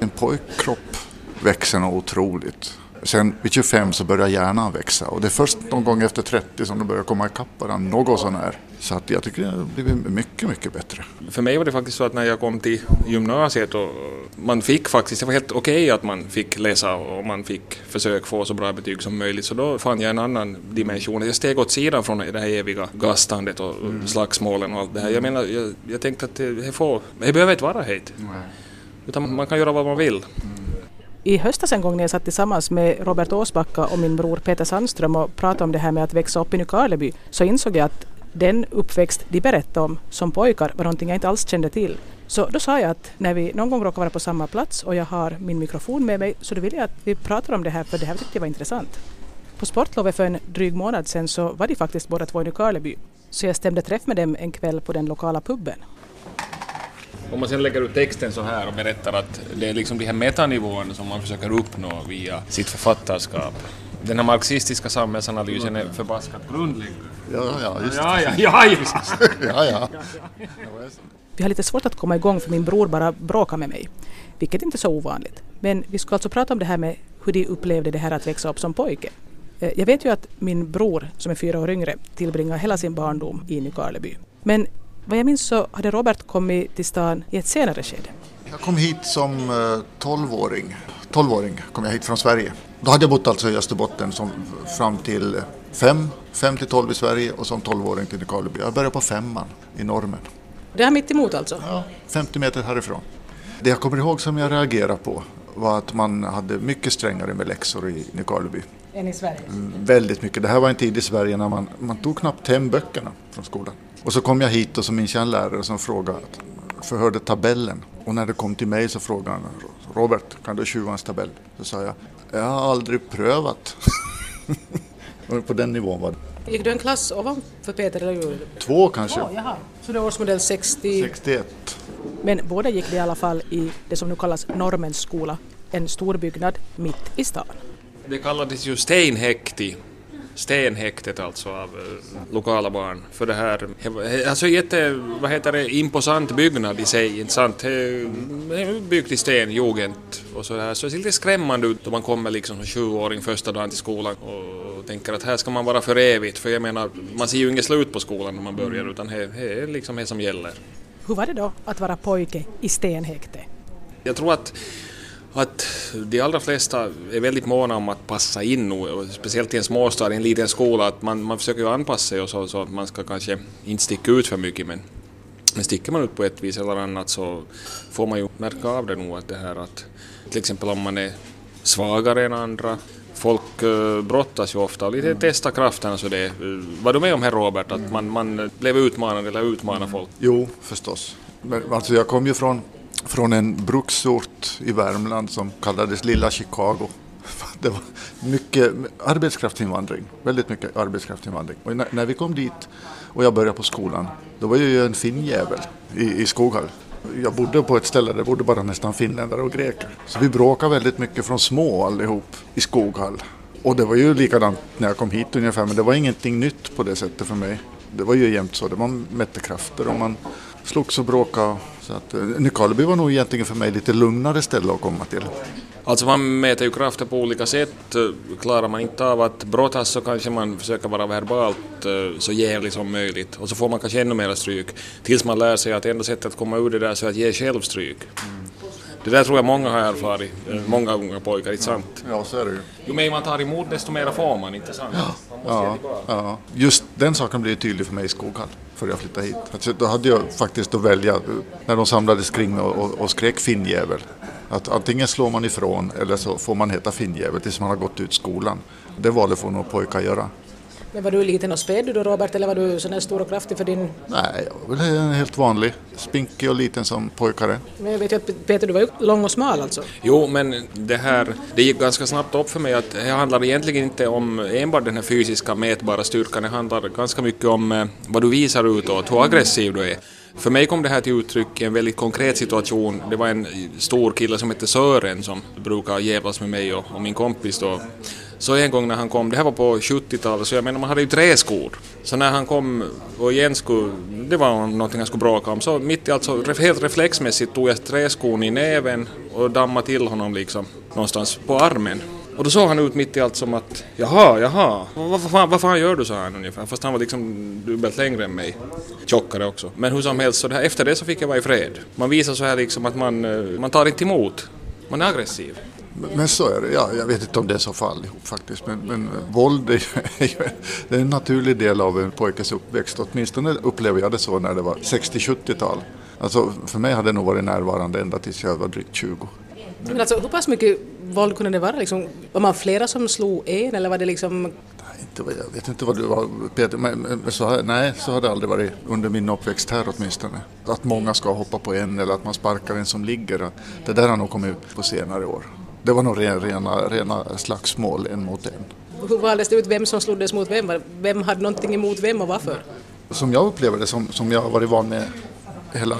En pojkkropp växer nog otroligt. Sen vid 25 så börjar hjärnan växa. Och det är först någon gång efter 30 som de börjar komma ikapp varandra något sån här. Så att jag tycker det har blivit mycket, mycket bättre. För mig var det faktiskt så att när jag kom till gymnasiet och man fick faktiskt, det var helt okej att man fick läsa och man fick försöka få så bra betyg som möjligt. Så då fann jag en annan dimension. Jag steg åt sidan från det här eviga gastandet och slagsmålen och allt det här. Jag menar, jag tänkte att det behöver inte vara hejt. Utan man kan göra vad man vill. I höstas en gång när jag satt tillsammans med Robert Åsbacka och min bror Peter Sandström och pratade om det här med att växa upp i Nykarleby, så insåg jag att den uppväxt de berättade om som pojkar var någonting jag inte alls kände till. Så då sa jag att när vi någon gång råkar vara på samma plats och jag har min mikrofon med mig, så då vill jag att vi pratar om det här, för det här tyckte jag var intressant. På sportlovet för en dryg månad sedan så var de faktiskt båda två i Nykarleby, så jag stämde träff med dem en kväll på den lokala pubben. Om man sen lägger ut texten så här och berättar att det är liksom de här metanivåerna som man försöker uppnå via sitt författarskap. Den här marxistiska samhällsanalysen är förbaskat grundläggande. Ja, just det. Vi har lite svårt att komma igång för min bror bara bråkar med mig, vilket inte är så ovanligt. Men vi ska alltså prata om det här med hur de upplevde det här att växa upp som pojke. Jag vet ju att min bror, som är 4 år yngre, tillbringar hela sin barndom i Nykarleby. Men vad jag minns så hade Robert kommit till stan i ett senare skede. Jag kom hit som 12-åring. 12-åring kom jag hit från Sverige. Då hade jag bott alltså i Österbotten som fram till 5 till 12 i Sverige och som 12-åring till Nykarleby. Jag började på 5:an i Norrmen. Det här mitt emot alltså? Ja, 50 meter härifrån. Det jag kommer ihåg som jag reagerade på var att man hade mycket strängare med läxor i Nykarleby. Än i Sverige? Väldigt mycket. Det här var en tid i Sverige när man tog knappt hem böckerna från skolan. Och så kom jag hit och så minns jag en lärare som frågade, förhörde tabellen. Och när det kom till mig så frågade han, Robert, kan du 20-ans tabell? Så sa jag har aldrig prövat. På den nivån var det. Gick du en klass ovanför Peter eller Jule? 2 kanske. Jaha. Så det var årsmodell 61. Men båda gick det i alla fall i det som nu kallas Normens skola. En stor byggnad mitt i stan. Det kallades ju Stenhäktet alltså av lokala barn. För det här, alltså imposant byggnad i sig, inte sant? Byggt i sten, jugend och sådär. Så det ser lite skrämmande ut om man kommer liksom som 20-åring första dagen till skolan och tänker att här ska man vara för evigt. För jag menar, man ser ju inget slut på skolan när man börjar, utan det är liksom det som gäller. Hur var det då att vara pojke i Stenhäktet? Jag tror att de allra flesta är väldigt måna om att passa in, och speciellt i en småstad, i en liten skola, att man försöker ju anpassa sig och så att man ska kanske inte sticka ut för mycket, men sticker man ut på ett vis eller annat så får man ju märka av det nog, att det här att till exempel om man är svagare än andra, folk brottas ju ofta, lite testa krafterna så det. Var du med om här, Robert, att man blev utmanad eller utmanade folk? Jo, förstås. Men alltså jag kom ju från en bruksort i Värmland som kallades Lilla Chicago. Det var mycket arbetskraftsinvandring, väldigt mycket arbetskraftsinvandring. Och när vi kom dit och jag började på skolan, då var jag ju en finjävel i Skoghall. Jag bodde på ett ställe där det bodde bara nästan finländare och greker. Så vi bråkade väldigt mycket från små allihop i Skoghall. Och det var ju likadant när jag kom hit ungefär, men det var ingenting nytt på det sättet för mig. Det var ju jämt så, man mätte krafter och man slogs och bråkade. Så att Nykarleby var nog egentligen för mig lite lugnare ställe att komma till. Alltså man mäter ju krafter på olika sätt. Klarar man inte av att brottas så kanske man försöker vara verbalt så jävlig som möjligt. Och så får man kanske ännu mer stryk. Tills man lär sig att enda sättet att komma ur det där så är att ge själv stryk. Det där tror jag många har erfarit. Många unga pojkar, inte sant? Ja, så är det ju. Ju mer man tar emot desto mer får man, inte sant? Ja. Just den saken blev tydlig för mig i Skoghall för jag flyttade hit. Alltså, då hade jag faktiskt att välja när de samlades kring och skrek finjävel. Att antingen slår man ifrån eller så får man heta finjävel tills man har gått ut skolan. Det valde för några pojkar göra. Men var du liten och späd då, Robert, eller var du sån här stor och kraftig för din... Nej, jag var en helt vanlig, spinkig och liten som pojkare. Men jag vet ju att Peter, du var ju lång och smal alltså. Jo, men det gick ganska snabbt upp för mig att det handlar egentligen inte om enbart den här fysiska mätbara styrkan. Det handlar ganska mycket om vad du visar utåt, hur aggressiv du är. För mig kom det här till uttryck i en väldigt konkret situation. Det var en stor kille som hette Sören som brukar jävlas med mig och min kompis då. Så en gång när han kom, det här var på 70-talet, så jag menar man hade ju träskor. Så när han kom och igen skulle, det var någonting han skulle bråka om, så mitt i allt så helt reflexmässigt tog jag träskon i näven och dammade till honom liksom någonstans på armen. Och då såg han ut mitt i allt som att, jaha, vad fan gör du så här ungefär? Fast han var liksom dubbelt längre än mig, tjockare också. Men hur som helst, så det här, efter det så fick jag vara i fred. Man visar så här liksom att man tar inte emot, man är aggressiv. Men så är det, ja, jag vet inte om det är så fall ihop faktiskt, men våld är en naturlig del av en pojkes uppväxt. Åtminstone upplevde jag det så när det var 60-70-tal. Alltså för mig hade det nog varit närvarande ända tills jag var drygt 20. Men alltså, hur pass mycket våld kunde det vara? Liksom, var man flera som slog en eller var det liksom... Jag vet inte vad du var, Peter, men så har det aldrig varit under min uppväxt här åtminstone. Att många ska hoppa på en eller att man sparkar en som ligger, det där har nog kommit ut på senare år. Det var nog rena slagsmål en mot en. Hur valdes det ut vem som sloddes mot vem? Vem hade någonting emot vem och varför? Som jag upplever det, som jag har varit van med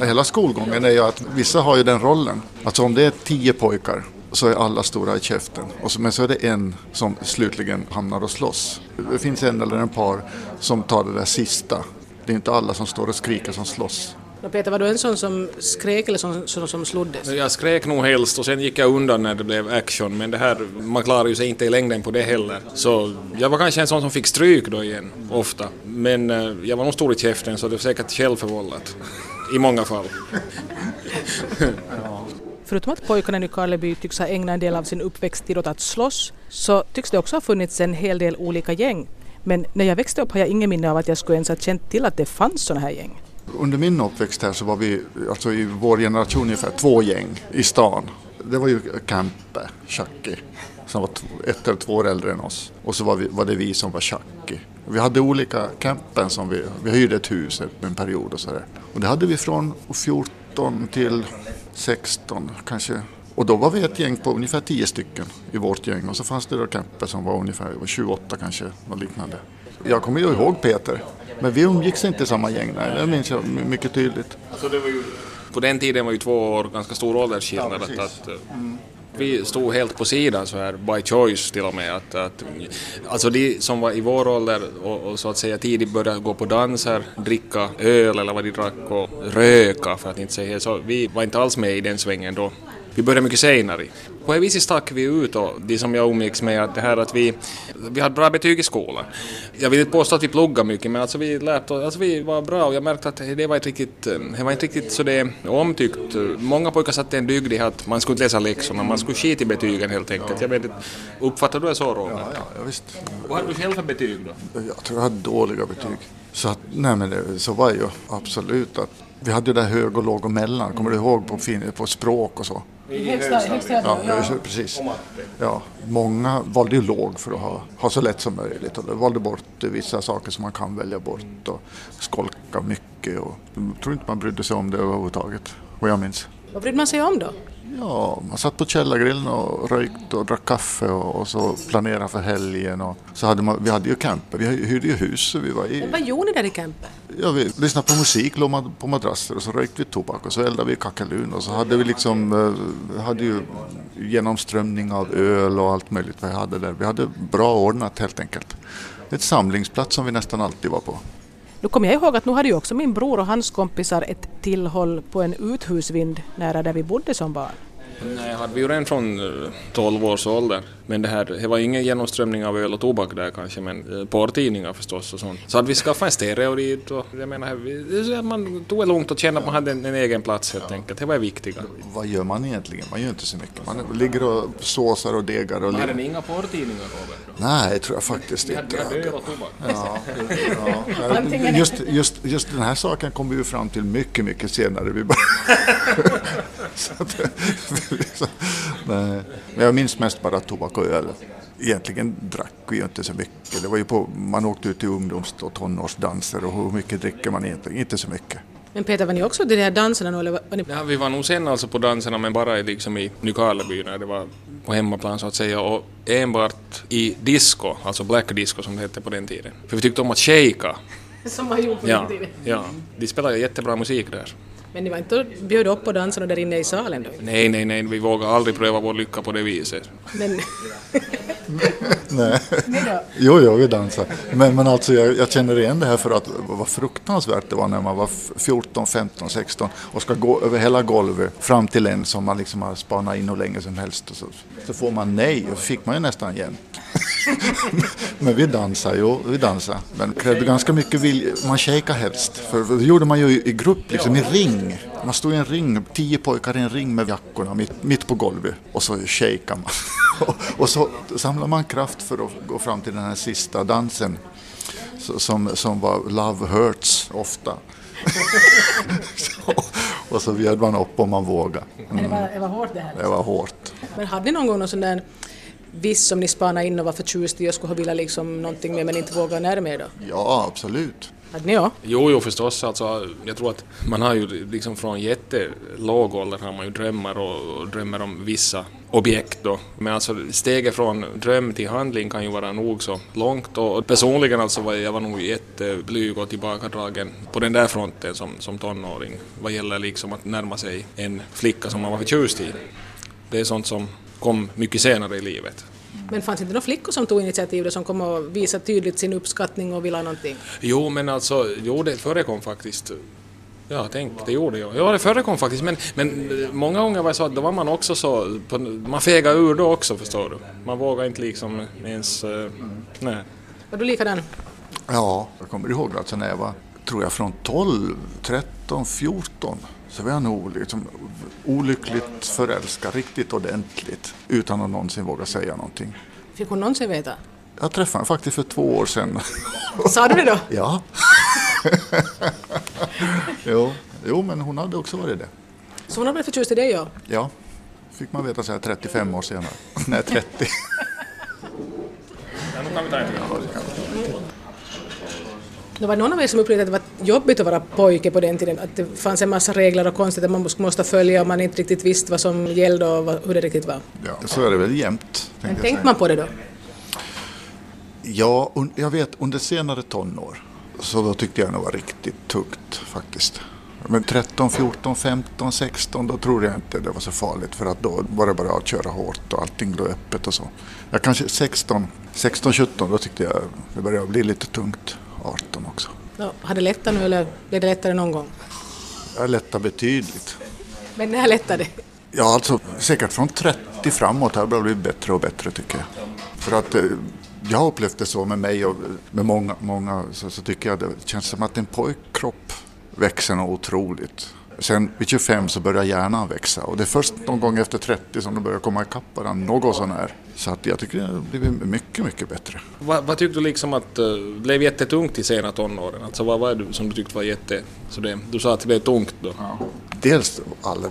hela skolgången, är ju att vissa har ju den rollen. Alltså om det är 10 pojkar så är alla stora i käften. Men så är det en som slutligen hamnar och slåss. Det finns en eller en par som tar det där sista. Det är inte alla som står och skriker som slåss. Peter, var du en sån som skrek eller som sloddes? Jag skrek nog helst och sen gick jag undan när det blev action. Men det här, man klarar ju sig inte i längden på det heller. Så jag var kanske en sån som fick stryk då igen, ofta. Men jag var nog stor i käften så det var säkert självförvållat. I många fall. Förutom att pojkarna i Nykarleby tycks ha ägnat en del av sin uppväxttid åt att slåss så tycks det också ha funnits en hel del olika gäng. Men när jag växte upp har jag ingen minne av att jag skulle ens ha känt till att det fanns såna här gäng. Under min uppväxt här så var vi, alltså i vår generation ungefär 2 gäng i stan. Det var ju Kampe, Chucky, som var 1 eller 2 år äldre än oss. Och så var det vi som var Chucky. Vi hade olika Kampen som vi hyrde ett hus en period och sådär. Och det hade vi från 14 till 16 kanske. Och då var vi ett gäng på ungefär 10 stycken i vårt gäng. Och så fanns det då Kampe som var ungefär 28 kanske, något liknande. Jag kommer ju ihåg Peter. Men vi umgicks inte i samma gäng, nej. Det minns jag mycket tydligt. Alltså det var ju... På den tiden var ju 2 år ganska stor åldersskillnad. Ja, vi stod helt på sidan så här, by choice till och med. Alltså de som var i vår ålder och så att säga tidigt började gå på danser, dricka öl eller vad de drack och röka för att inte säga. Så vi var inte alls med i den svängen då. Vi började mycket senare. På en vis stack vi ut och det som jag umgicks med att det här att vi hade bra betyg i skolan. Jag vill inte påstå att vi pluggade mycket men alltså vi lärde oss, alltså vi var bra och jag märkte att det var inte riktigt så det omtyckt. Många pojkar satte en dygd i att man skulle inte läsa läxorna, man skulle skita i betygen helt enkelt. Jag vet inte, uppfattar du det så Robert? Ja, visst. Vad hade du själv för betyg då? Jag tror jag hade dåliga betyg. Så att, nej men det, så var ju absolut att vi hade ju där hög och låg och mellan. Kommer du ihåg på språk och så? Ja, precis. Ja, många valde ju låg för att ha så lätt som möjligt. Och valde bort vissa saker som man kan välja bort och skolka mycket. Och jag tror inte man brydde sig om det överhuvudtaget, vad jag minns. Vad brydde man sig om då? Ja, man satt på källargrillen och rökt och drack kaffe och så planerade för helgen. Och så vi hade ju camper, vi hyrde ju hus. Och vi var i... Men vad gjorde ni där i camper? Ja, vi lyssnade på musik, låg på madrasser och så rökte vi tobak och så eldade vi kakelun. Och så hade vi hade ju genomströmning av öl och allt möjligt vi hade där. Vi hade bra ordnat helt enkelt. Ett samlingsplats som vi nästan alltid var på. Nu kommer jag ihåg att nu hade ju också min bror och hans kompisar ett tillhåll på en uthusvind nära där vi bodde som barn. Nej, hade vi ju redan från 12 års ålder. Men det var ingen genomströmning av öl och tobak där kanske, men porrtidningar förstås och sånt. Så hade vi skaffat en stereo dit och jag menar, man tog det långt och kände att man hade en egen plats helt enkelt. Det var viktigt. Vad gör man egentligen? Man gör inte så mycket. Man ligger och såsar och degar. Och hade ni inga porrtidningar, Robert? Nej, tror jag faktiskt inte. Hade öl och tobak? Ja. Just den här saken kom vi ju fram till mycket, mycket senare. Vi bara... så att, men jag minns mest bara tobak och öl. Egentligen drack vi ju inte så mycket. Det var ju man åkte ut till ungdoms- och tonårsdanser och hur mycket dricker man egentligen? Inte så mycket. Men Peter, var ni också till de här danserna? Eller var ni... Ja, vi var nog sen alltså på danserna men bara liksom i Nykarleby när det var på hemmaplan så att säga och enbart i disco, alltså black disco som det hette på den tiden. För vi tyckte om att shaka. Som man gjorde på den tiden. Ja, de spelade jättebra musik där. Men ni var inte bjöd upp på dansen där inne i salen då? Nej, vi vågade aldrig pröva vår lycka på det viset. Men Nej. Jo, vi dansade. Men alltså, jag känner igen det här för att vad fruktansvärt det var när man var 14, 15, 16 och ska gå över hela golvet fram till en som man liksom har spanat in hur länge som helst. Och så får man nej, och fick man ju nästan igen. Men vi dansade. Men krävde ganska mycket vilja. Man shakade helst. För det gjorde man ju i grupp, liksom i ring. Man stod i en ring, 10 pojkar i en ring med jackorna mitt på golvet. Och så shakade man. Och så samlar man kraft för att gå fram till den här sista dansen som var Love Hurts ofta. Och så bjöd man upp om man vågar. Mm. Det var hårt det här. Liksom. Det var hårt. Men hade ni någon gång någon sån där viss som ni spanade in och var förtjust i och skulle ha velat liksom någonting med men inte vågar närma er då? Ja, absolut. Hade ni ja? Jo, förstås. Alltså, jag tror att man har ju liksom från jättelåg ålder har man ju drömmar och drömmer om vissa objekt då. Men alltså steget från dröm till handling kan ju vara nog så långt och personligen alltså jag var nog jätteblyg och tillbakadragen på den där fronten som tonåring vad gäller liksom att närma sig en flicka som man var förtjust i. Det är sånt som kom mycket senare i livet. Men fanns inte några flickor som tog initiativ som kom och visade tydligt sin uppskattning och ville någonting? Jo, men alltså, det förekom faktiskt. Ja, det gjorde jag. Ja, det förekom faktiskt. Men många gånger var det så att då var man också så... Man fegade ur då också, förstår du. Man vågade inte liksom ens... Nej. Var du likadan? Ja, jag kommer ihåg att alltså, när jag var, tror jag, från 12, 13, 14... Så var jag nog liksom olyckligt förälskad, riktigt ordentligt, utan att någonsin våga säga någonting. Fick hon någonsin veta? Jag träffade henne faktiskt för 2 år sedan. Sa du det då? Ja. Jo, men hon hade också varit det. Så hon har blivit förtjust i dig, ja? Ja, fick man veta så här 35 år senare. Nej, 30. Ja, nu kan vi ta en till. Det var någon av er som upplevde att det var jobbigt att vara pojke på den tiden. Att det fanns en massa regler och konstigheter man måste följa och man inte riktigt visste vad som gällde och hur det riktigt var. Ja, så är det väl jämt. Men tänkte man på det då? Ja, jag vet under senare tonår så då tyckte jag nog var riktigt tungt faktiskt. Men 13, 14, 15, 16 då tror jag inte det var så farligt för att då var det bara att köra hårt och allting blev öppet och så. Jag kanske 16, 17 då tyckte jag det började bli lite tungt. 18 också. Ja, har det lättat nu eller blev det lättare någon gång? Jag lättar betydligt. Men när lättade det? Ja, alltså säkert från 30 framåt har det blivit bättre och bättre tycker jag. För att jag har upplevt det så med mig och med många så tycker jag det känns som att en pojkkropp växer något otroligt. Sen vid 25 så börjar hjärnan växa och det är först någon gång efter 30 som de börjar komma i kapparan något sån här. Så att jag tycker det blev mycket, mycket bättre. Vad tyckte du liksom att blev jättetungt i sena tonåren? Alltså vad var det som du tyckte var du sa att det blev tungt då? Ja. Dels alla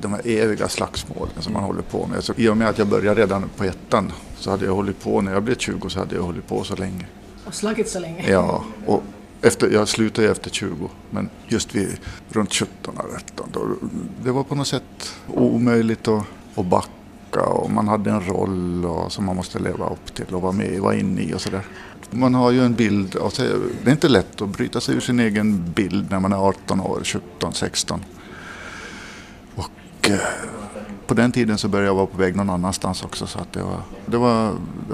de här eviga slagsmålen som man håller på med. Så i och med att jag började redan på 1:an så hade jag hållit på, när jag blev 20 så hade jag hållit på så länge. Och slagit så länge? Ja, och jag slutade efter 20, men just runt 17-18 då, det var på något sätt omöjligt att backa och man hade en roll som man måste leva upp till och vara inne i och sådär. Man har ju en bild, alltså, det är inte lätt att bryta sig ur sin egen bild när man är 18 år, 17, 16. Och på den tiden så började jag vara på väg någon annanstans också så att det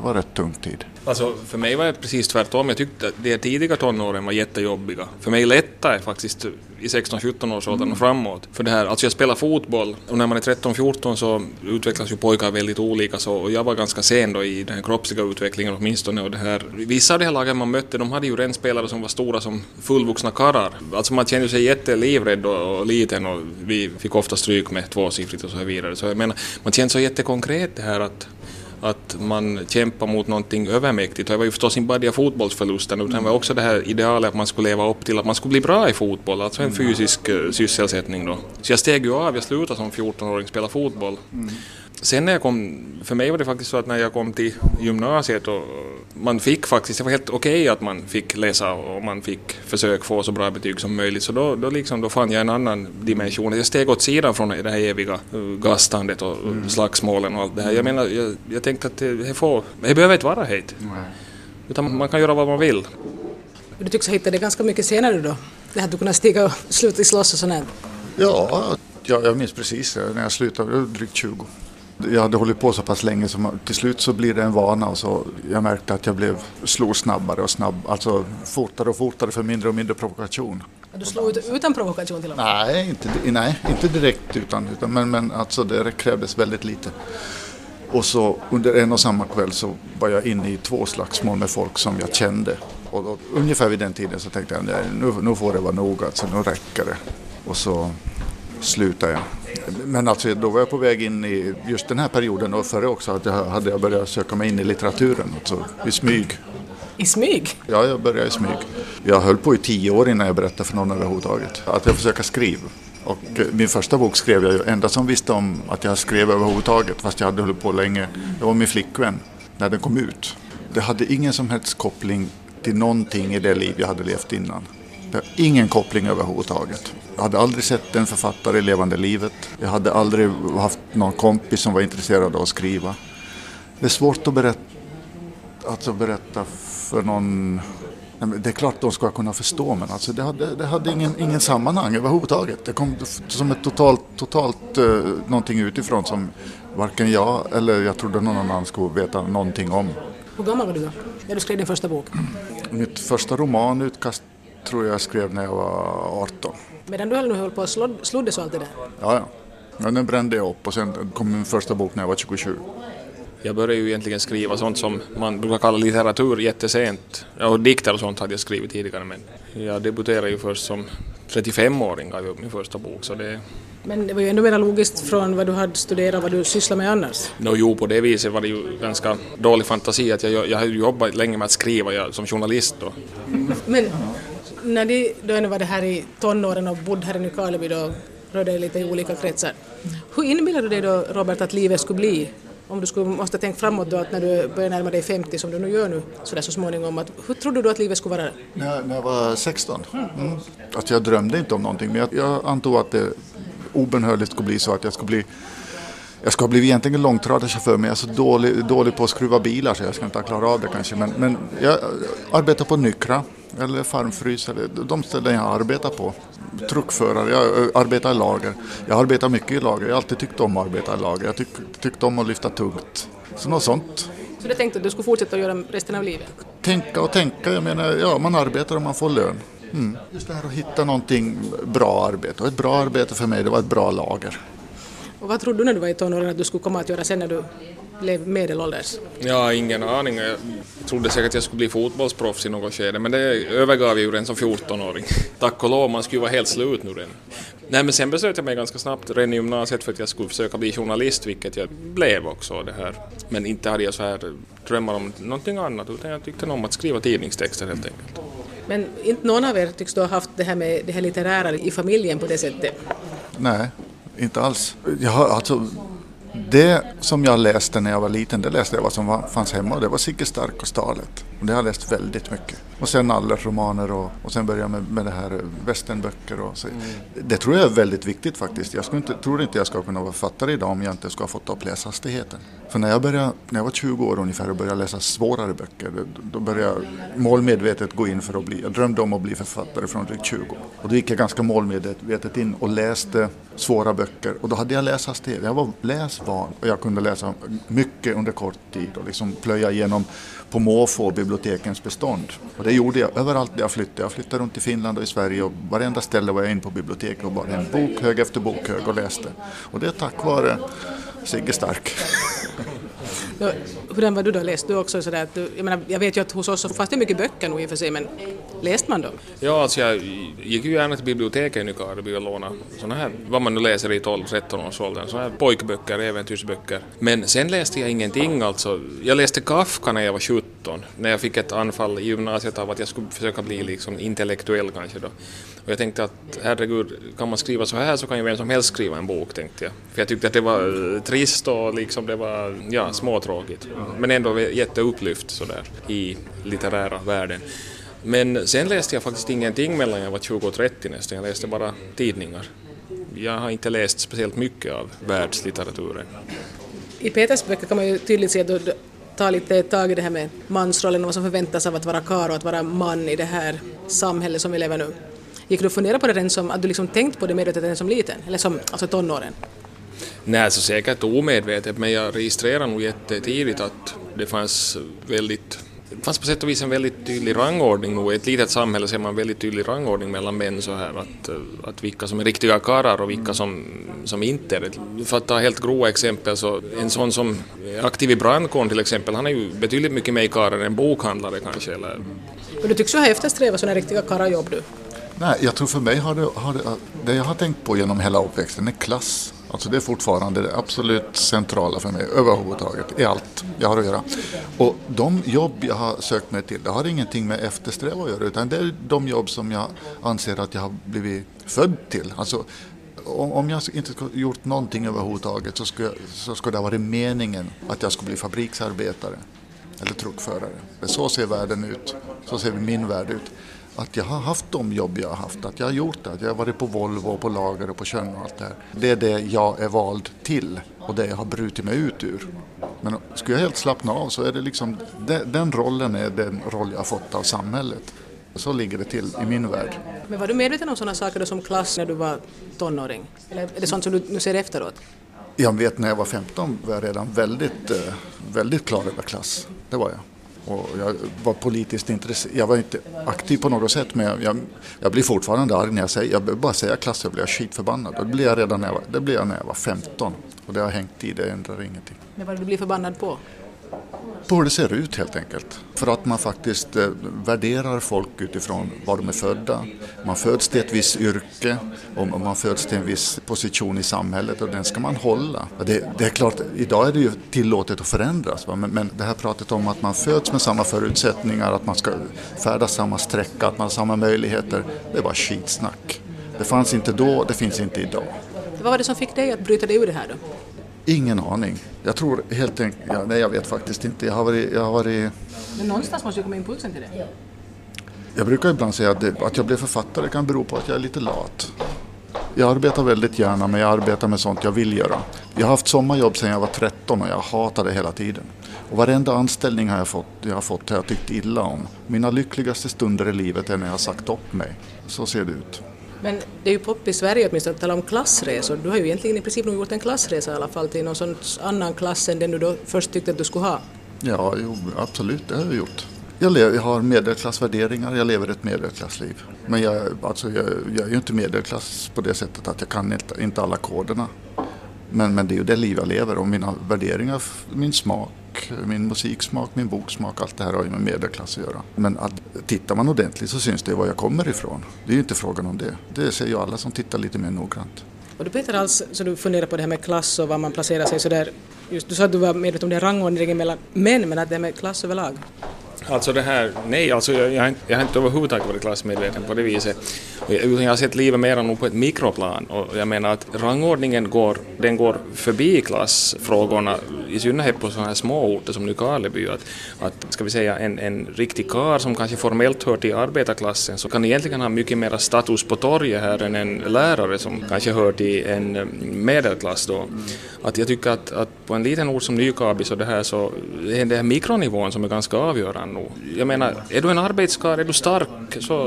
var rätt tung tid. Alltså för mig var det precis tvärtom. Jag tyckte att de tidiga tonåren var jättejobbiga. För mig lättare faktiskt i 16-17 års åldern och framåt. För det här, alltså jag spelar fotboll och när man är 13-14 så utvecklas ju pojkar väldigt olika så och jag var ganska sen då i den här kroppsliga utvecklingen åtminstone och det här. Vissa av de här lagen man mötte, de hade ju renspelare som var stora som fullvuxna karrar. Alltså man kände sig jättelivrädd och liten och vi fick ofta stryk med 2-siffrigt och så här vidare. Så jag menar, man kände så jättekonkret det här att man kämpar mot någonting övermäktigt. Det var ju förstås inte bara de fotbollsförlusten utan var också det här idealet att man skulle leva upp till att man skulle bli bra i fotboll, alltså en fysisk sysselsättning då. Så jag steg ju av, jag slutade som 14-åring spela fotboll. Mm. Sen när jag kom, för mig var det faktiskt så att när jag kom till gymnasiet och man fick faktiskt, det var helt okej att man fick läsa och man fick försöka få så bra betyg som möjligt. Så då fann jag en annan dimension. Jag steg åt sidan från det här eviga gastandet och slagsmålen och allt det här. Jag menar, jag tänkte att det behöver inte vara helt. Utan man kan göra vad man vill. Du tycks ha hittat det ganska mycket senare då? Det här att du kunde stiga och sluta slåss och sådant? Ja, jag minns precis när jag slutade, drygt 20. Jag hade hållit på så pass länge som till slut så blir det en vana, och så jag märkte att jag blev slog snabbare och snabb, alltså fortare och fortare för mindre och mindre provokation. Du slog utan provokation till och med? Nej, inte direkt utan men alltså det krävdes väldigt lite. Och så under en och samma kväll så var jag inne i 2 slagsmål med folk som jag kände. Och ungefär vid den tiden så tänkte jag nu får det vara nog, alltså nu räcker det. Och så slutade jag. Men alltså då var jag på väg in i just den här perioden, och före också att jag hade börjat söka mig in i litteraturen, alltså i smyg. I smyg? Ja, jag började i smyg. Jag höll på i 10 år innan jag berättade för någon överhuvudtaget att jag försöker skriva. Och min första bok skrev jag ju enda som visste om att jag skrev överhuvudtaget, fast jag hade hållit på länge. Det var min flickvän när den kom ut. Det hade ingen som helst koppling till någonting i det liv jag hade levt innan. Ingen koppling överhuvudtaget. Jag hade aldrig sett en författare i levande livet. Jag hade aldrig haft någon kompis som var intresserad av att skriva. Det är svårt att berätta för någon. Det är klart de ska kunna förstå, men alltså det hade ingen sammanhang överhuvudtaget. Det kom som ett totalt någonting utifrån som varken jag eller jag trodde någon annan skulle veta någonting om. Hur gammal var du då när du skrev din första bok? Mitt första romanutkast tror jag skrev när jag var 18. Medan du höll på att slodde så allt det där? Ja. Den brände jag upp, och sen kom min första bok när jag var 27. Jag började ju egentligen skriva sånt som man brukar kalla litteratur jättesent. Och dikter och sånt hade jag skrivit tidigare, men jag debuterade ju först som 35-åring, gav jag upp min första bok. Så det... Men det var ju ändå mer logiskt från vad du hade studerat, vad du sysslar med annars. Jo, på det viset var det ju ganska dålig fantasi att jag hade jobbat länge med att skriva som journalist då. Men när du var det här i tonåren och bodde här i Nykarleby då rörde dig lite i olika kretsar. Hur inbillade du dig då, Robert, att livet skulle bli? Om du måste tänka framåt då, att när du börjar närma dig 50 som du nu gör nu så där så småningom, att hur trodde du att livet skulle vara? När jag var 16. Att jag drömde inte om någonting, men jag antog att det obenhörligt skulle bli så att jag ska bli egentligen långtradarchaufför, men jag är så dålig på att skruva bilar så jag ska inte klara av det kanske, men jag arbetar på Nykra eller Farmfrys eller de ställen jag arbetar på. Truckförare, jag arbetar i lager. Jag arbetar mycket i lager. Jag har alltid tyckt om att arbeta i lager. Jag tyckte om att lyfta tungt. Så något sånt. Så du tänkte att du skulle fortsätta göra resten av livet? Tänka. Jag menar, ja, man arbetar och man får lön. Just det här att hitta någonting bra arbete. Och ett bra arbete för mig, det var ett bra lager. Och vad trodde du när du var i tonåren att du skulle komma att göra sen när du blev medelålders? Ja, ingen aning. Jag trodde säkert att jag skulle bli fotbollsproffs i något skede, men det övergav jag ju redan som 14-åring. Tack och lov, man skulle vara helt slut nu redan. Nej, men sen beslöt jag mig ganska snabbt redan i gymnasiet för att jag skulle försöka bli journalist, vilket jag blev också det här. Men inte hade jag så här drömmar om någonting annat, utan jag tyckte om att skriva tidningstexter helt enkelt. Men inte någon av er tycks då ha haft det här med det här litterära i familjen på det sättet? Nej, inte alls. Det som jag läste när jag var liten, det läste jag vad som fanns hemma, och det var Sigge Stark och Stalet. Och det har jag läst väldigt mycket. Och sen alla romaner och sen började jag med det här västernböcker. Det tror jag är väldigt viktigt faktiskt. Jag tror inte jag ska kunna vara författare idag om jag inte ska ha fått upp läshastigheten. För när jag var 20 år ungefär och började läsa svårare böcker, då började jag målmedvetet gå in för att jag drömde om att bli författare från drygt 20 år. Och då gick jag ganska målmedvetet in och läste svåra böcker. Och då hade jag läshastighet. Jag var läsvan och jag kunde läsa mycket under kort tid och liksom plöja igenom på måfå bibliotekens bestånd. Och det gjorde jag överallt där jag flyttade. Jag flyttade runt i Finland och i Sverige, och varenda ställe var jag in på biblioteket och bara en bokhög efter bokhög och läste. Och det är tack vare Sigge Stark. Ja, hur var du då? Läste du också sådär? Jag vet ju att hos oss så fanns det mycket böcker nog i och för sig, men läste man dem? Ja, alltså jag gick ju gärna till biblioteket i Nykarleby och lånade sådana här, vad man nu läser i 12-13 års åldern, sådana här pojkböcker, äventyrsböcker. Men sen läste jag ingenting alltså. Jag läste Kafka när jag var 17, när jag fick ett anfall i gymnasiet av att jag skulle försöka bli liksom intellektuell kanske då. Och jag tänkte att herregud, kan man skriva så här så kan ju vem som helst skriva en bok, tänkte jag. För jag tyckte att det var trist och liksom det var småtråkigt. Men ändå jätteupplyft sådär i litterära världen. Men sen läste jag faktiskt ingenting mellan jag var 20 och 30 nästan. Jag läste bara tidningar. Jag har inte läst speciellt mycket av världslitteraturen. I Peters böcker kan man ju tydligt se att ta lite tag i det här med mansrollen och vad som förväntas av att vara karl och att vara man i det här samhället som vi lever nu. Gick du fundera på det som att du liksom tänkt på det medvetet än som liten? Eller som alltså tonåren? Nej, så säkert omedvetet, men jag registrerade nog jättetidigt att det fanns på sätt och vis en väldigt tydlig rangordning. Och i ett litet samhälle ser man en väldigt tydlig rangordning mellan män så här. Att vilka som är riktiga karlar och vilka som inte är det. För att ta helt grova exempel, så en sån som är aktiv i brandkåren till exempel, han är ju betydligt mycket mer i karlar än bokhandlare kanske. Eller... Men du tycks ju ha eftersträvat sådana riktiga karlarjobb du? Nej, jag tror för mig det jag har tänkt på genom hela uppväxten är klass. Alltså det är fortfarande det absolut centrala för mig överhuvudtaget i allt jag har att göra. Och de jobb jag har sökt mig till, det har ingenting med eftersträva att göra, utan det är de jobb som jag anser att jag har blivit född till. Alltså om jag inte skulle gjort någonting överhuvudtaget så skulle det ha varit meningen att jag skulle bli fabriksarbetare eller truckförare. Men så ser världen ut, så ser min värld ut. Att jag har haft de jobb jag har haft, att jag har gjort det, att jag har varit på Volvo, på lager och på kön och allt det här. Det är det jag är vald till och det jag har brutit mig ut ur. Men skulle jag helt slappna av så är det liksom, den rollen är den roll jag har fått av samhället. Så ligger det till i min värld. Men var du medveten om sådana saker då som klass när du var tonåring? Eller är det sånt som du nu ser efteråt? Jag vet, när jag var 15 var jag redan väldigt, väldigt klar över klass. Det var jag. Och jag var politiskt intresserad. Jag var inte aktiv på något sätt, men jag blir fortfarande arg när jag säger, jag behöver bara säga klass, så blir jag skitförbannad. Det blev jag redan när jag var 15 och det har hängt i, det ändrar ingenting. Men vad du blir förbannad på? På hur det ser ut helt enkelt. För att man faktiskt värderar folk utifrån var de är födda. Man föds till ett visst yrke och man föds till en viss position i samhället och den ska man hålla. Det är klart, idag är det ju tillåtet att förändras. Va? Men det här pratet om att man föds med samma förutsättningar, att man ska färda samma sträcka, att man har samma möjligheter, det är bara skitsnack. Det fanns inte då, det finns inte idag. Vad var det som fick dig att bryta dig ur det här då? Ingen aning. Jag tror helt enkelt... Ja, nej, jag vet faktiskt inte. Jag har varit... Men någonstans måste ju komma impulsen till det. Jag brukar ibland säga att jag blev författare kan bero på att jag är lite lat. Jag arbetar väldigt gärna, men jag arbetar med sånt jag vill göra. Jag har haft sommarjobb sedan jag var 13 och jag hatar det hela tiden. Och varenda anställning jag har fått har jag tyckt illa om. Mina lyckligaste stunder i livet är när jag har sagt upp mig. Så ser det ut. Men det är ju popp i Sverige åtminstone att tala om klassresor. Du har ju egentligen i princip nog gjort en klassresa i alla fall till någon sån annan klass än den du då först tyckte att du skulle ha. Ja, jo, absolut, det har jag gjort. Jag har medelklassvärderingar, jag lever ett medelklassliv. Men jag är ju inte medelklass på det sättet att jag kan inte alla koderna. Men det är ju det liv jag lever, och mina värderingar, min smak, min musiksmak, min boksmak, allt det här har ju med medelklass att göra. Men tittar man ordentligt så syns det var jag kommer ifrån. Det är ju inte frågan om det. Det ser ju alla som tittar lite mer noggrant. Och du Peter, så du funderar på det här med klass och var man placerar sig så där. Just du sa att du var medveten om den rangordningen mellan män, men att det är med klass överlag. Alltså det här, nej, alltså jag har inte överhuvudtaget varit klassmedveten på det viset. Jag har sett livet mer än på ett mikroplan, och jag menar att rangordningen går förbi klassfrågorna, i synnerhet på sådana här små orter som Nykarleby. Att ska vi säga en riktig karl som kanske formellt hör till arbetarklassen, så kan egentligen ha mycket mer status på torget här än en lärare som kanske hör till en medelklass då. Att jag tycker att på en liten ort som Nykarleby så är det här mikronivån som är ganska avgörande. Jag menar, är du en arbetskar, är du stark,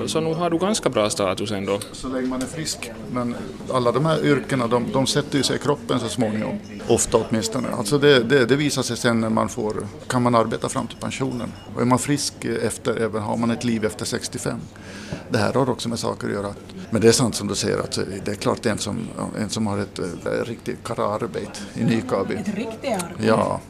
så nu har du ganska bra status ändå. Så länge man är frisk. Men alla de här yrkena, de sätter ju sig i kroppen så småningom. Ofta åtminstone. Alltså det visar sig sen när man kan man arbeta fram till pensionen. Och är man frisk även har man ett liv efter 65. Det här har också med saker att göra. Men det är sant som du säger, att det är klart en som har ett riktigt karriärarbete i Nykarleby. Ett riktigt arbete? Ja,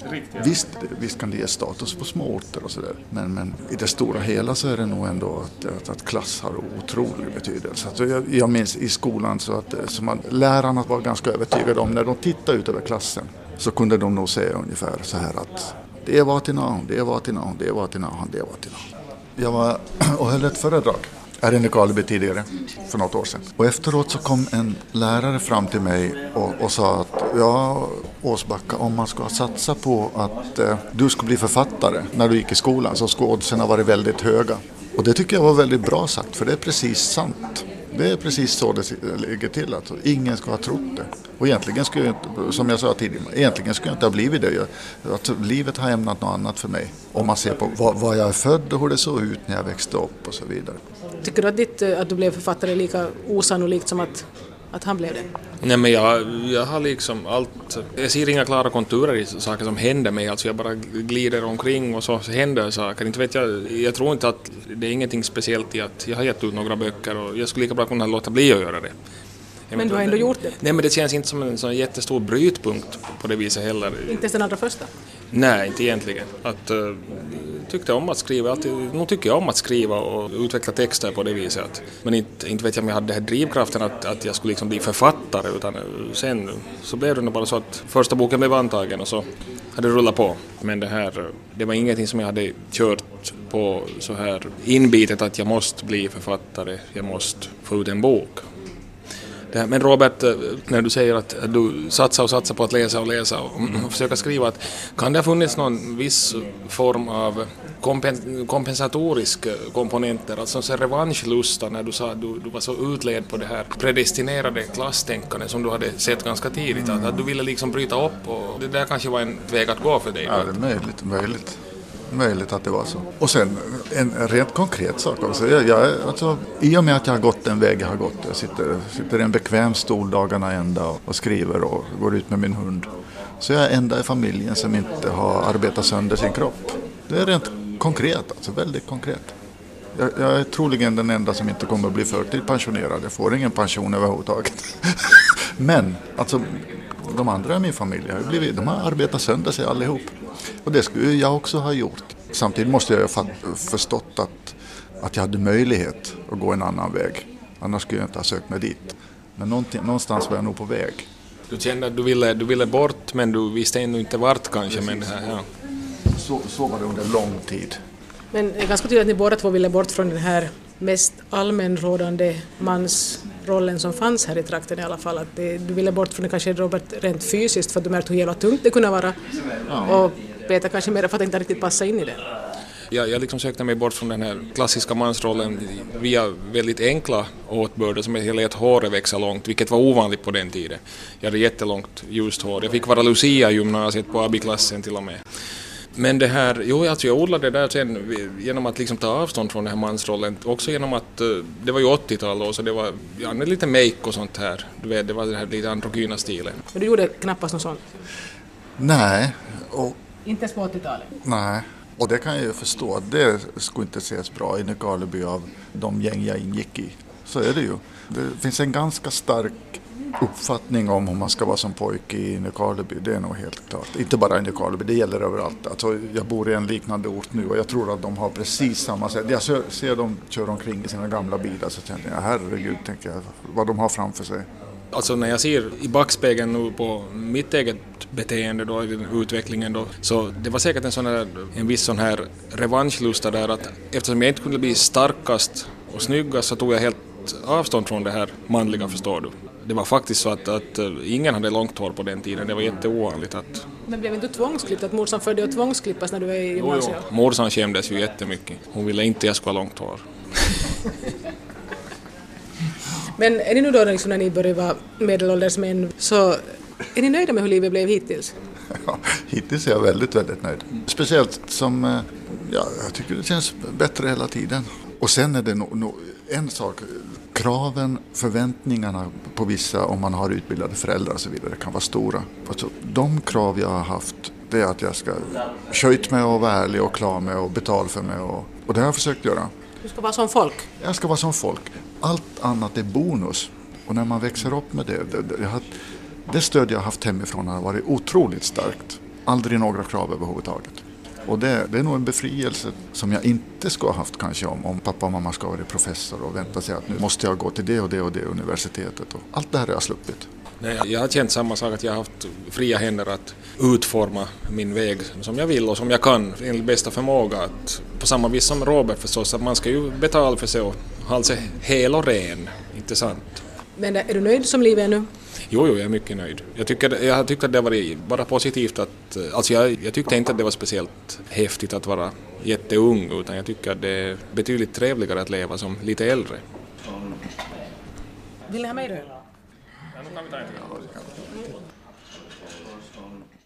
visst kan det ge status på små orter och sådär. Men i det stora hela så är det nog ändå att klass har otrolig betydelse. Alltså jag minns i skolan så lärarna var ganska övertygade om, när de tittade ut över klassen så kunde de nog säga ungefär så här att det var till någon, det var till någon, det var till någon, det var till någon. Jag var och höll ett föredrag Ärnekalby tidigare, för något år sedan. Och efteråt så kom en lärare fram till mig och sa att ja, Åsbacka, om man ska satsa på att du ska bli författare när du gick i skolan, så skulle oddsen ha varit väldigt höga. Och det tycker jag var väldigt bra sagt, för det är precis sant. Det är precis så det ligger till, att ingen ska ha trott det. Och egentligen skulle jag inte, som jag sa tidigare, egentligen skulle jag inte ha blivit det. Livet har ämnat något annat för mig. Om man ser på var jag är född och hur det såg ut när jag växte upp och så vidare. Tycker du att du blev författare lika osannolikt som att att han blev det? Nej, men jag har liksom allt... Jag ser inga klara konturer i saker som händer mig. Alltså jag bara glider omkring och så händer saker. Inte vet jag tror inte att det är ingenting speciellt i att jag har gett ut några böcker och jag skulle lika bra kunna låta bli att göra det. Men du har ändå gjort det? Nej, men det känns inte som en sån jättestor brytpunkt på det viset heller. Inte den allra första? Nej, inte egentligen. Att... tyckte om att skriva. Alltid, nog tycker jag om att skriva och utveckla texter på det viset. Men inte vet jag om jag hade den här drivkraften att jag skulle liksom bli författare. Utan sen så blev det nog bara så att första boken blev antagen och så hade det rullat på. Men det var ingenting som jag hade kört på så här inbitet att jag måste bli författare. Jag måste få ut en bok. Men Robert, när du säger att du satsar på att läsa och försöka skriva, att kan det ha funnits någon viss form av kompensatorisk komponenter, alltså en revanschlusta när du sa att du var så utled på det här predestinerade klasstänkande som du hade sett ganska tidigt, att du ville liksom bryta upp, och det där kanske var en väg att gå för dig? Ja, det är möjligt att det var så. Och sen en rent konkret sak också. I och med att jag har gått den väg jag har gått. Jag sitter i en bekväm stol dagarna ända och skriver och går ut med min hund. Så jag är enda i familjen som inte har arbetat sönder sin kropp. Det är rent konkret, alltså väldigt konkret. Jag är troligen den enda som inte kommer att bli förtidspensionerad. Jag får ingen pension överhuvudtaget. Men alltså, de andra i min familj har arbetat sönder sig allihop. Och det skulle jag också ha gjort. Samtidigt måste jag ha förstått att jag hade möjlighet att gå en annan väg. Annars skulle jag inte ha sökt mig dit. Men någonstans var jag nog på väg. Du kände att du ville bort, men du visste ändå inte vart kanske. Men ja. Så var det under lång tid. Men ganska tydligt att ni båda två ville bort från den här mest allmänrådande mansrollen som fanns här i trakten i alla fall. Att du ville bort från det, kanske Robert, rent fysiskt för att du märkte hur jävla tungt det kunde vara. Ja. Och Peter kanske mer för att det inte riktigt passade in i det. Jag liksom sökte mig bort från den här klassiska mansrollen via väldigt enkla åtbörder som hela ett håret växa långt, vilket var ovanligt på den tiden. Jag hade jättelångt ljust hår. Jag fick vara Lucia i gymnasiet på AB-klassen till och med. Men det här, jag odlade det där sen genom att liksom ta avstånd från den här mansrollen. Också genom att det var ju 80-tal då, så det var lite make och sånt här. Du vet, det var den här lite androgyna stilen. Men du gjorde knappast något sånt? Nej. Inte på 80-talet? Nej. Och det kan jag ju förstå. Det skulle inte ses bra i Nykarleby av de gäng jag ingick i. Så är det ju. Det finns en ganska stark uppfattning om hur man ska vara som pojke i Nykarleby, det är nog helt klart. Inte bara i Nykarleby, det gäller överallt. Alltså, jag bor i en liknande ort nu och jag tror att de har precis samma sätt. Jag ser dem köra omkring i sina gamla bilar, så tänker jag, herregud, tänker jag, vad de har framför sig. Alltså när jag ser i backspegeln nu på mitt eget beteende då, i utvecklingen då, så det var säkert en viss sån här revanschlusta där, att eftersom jag inte kunde bli starkast och snyggast så tog jag helt avstånd från det här manliga, förstår du. Det var faktiskt så att ingen hade långt hår på den tiden. Det var jätteovanligt att... Men blev inte du tvångsklippt? Att morsan förde att tvångsklippas när du var i gymnasiet? Jo. Morsan kämdes ju jättemycket. Hon ville inte jag skulle ha långt hår. Men är ni nu då liksom, när ni började vara medelåldersmän, så är ni nöjda med hur livet blev hittills? Ja, hittills är jag väldigt, väldigt nöjd. Speciellt som... Ja, jag tycker det känns bättre hela tiden. Och sen är det en sak... Kraven, förväntningarna på vissa, om man har utbildade föräldrar och så vidare, kan vara stora. Alltså, de krav jag har haft, det är att jag ska köjt mig och vara ärlig och klar mig och betala för mig. Och det har jag försökt göra. Du ska vara som folk? Jag ska vara som folk. Allt annat är bonus. Och när man växer upp med det stöd jag har haft hemifrån har varit otroligt starkt. Aldrig några krav överhuvudtaget. Och det är nog en befrielse som jag inte ska ha haft kanske om pappa och mamma ska vara professor och vänta sig att nu måste jag gå till det och det och det universitetet. Och allt det här har jag sluppit. Nej, jag har känt samma sak, att jag har haft fria händer att utforma min väg som jag vill och som jag kan enligt bästa förmåga. Att, på samma vis som Robert förstås, att man ska ju betala för sig och hålla sig hel och ren. Inte sant? Men är du nöjd som livet är nu? Jo, jag är mycket nöjd. Jag tyckte att det var bara positivt. Alltså jag tyckte inte att det var speciellt häftigt att vara jätteung, utan jag tycker att det är betydligt trevligare att leva som lite äldre. Vill ni ha mig då? Ja, nu kan vi ta en till.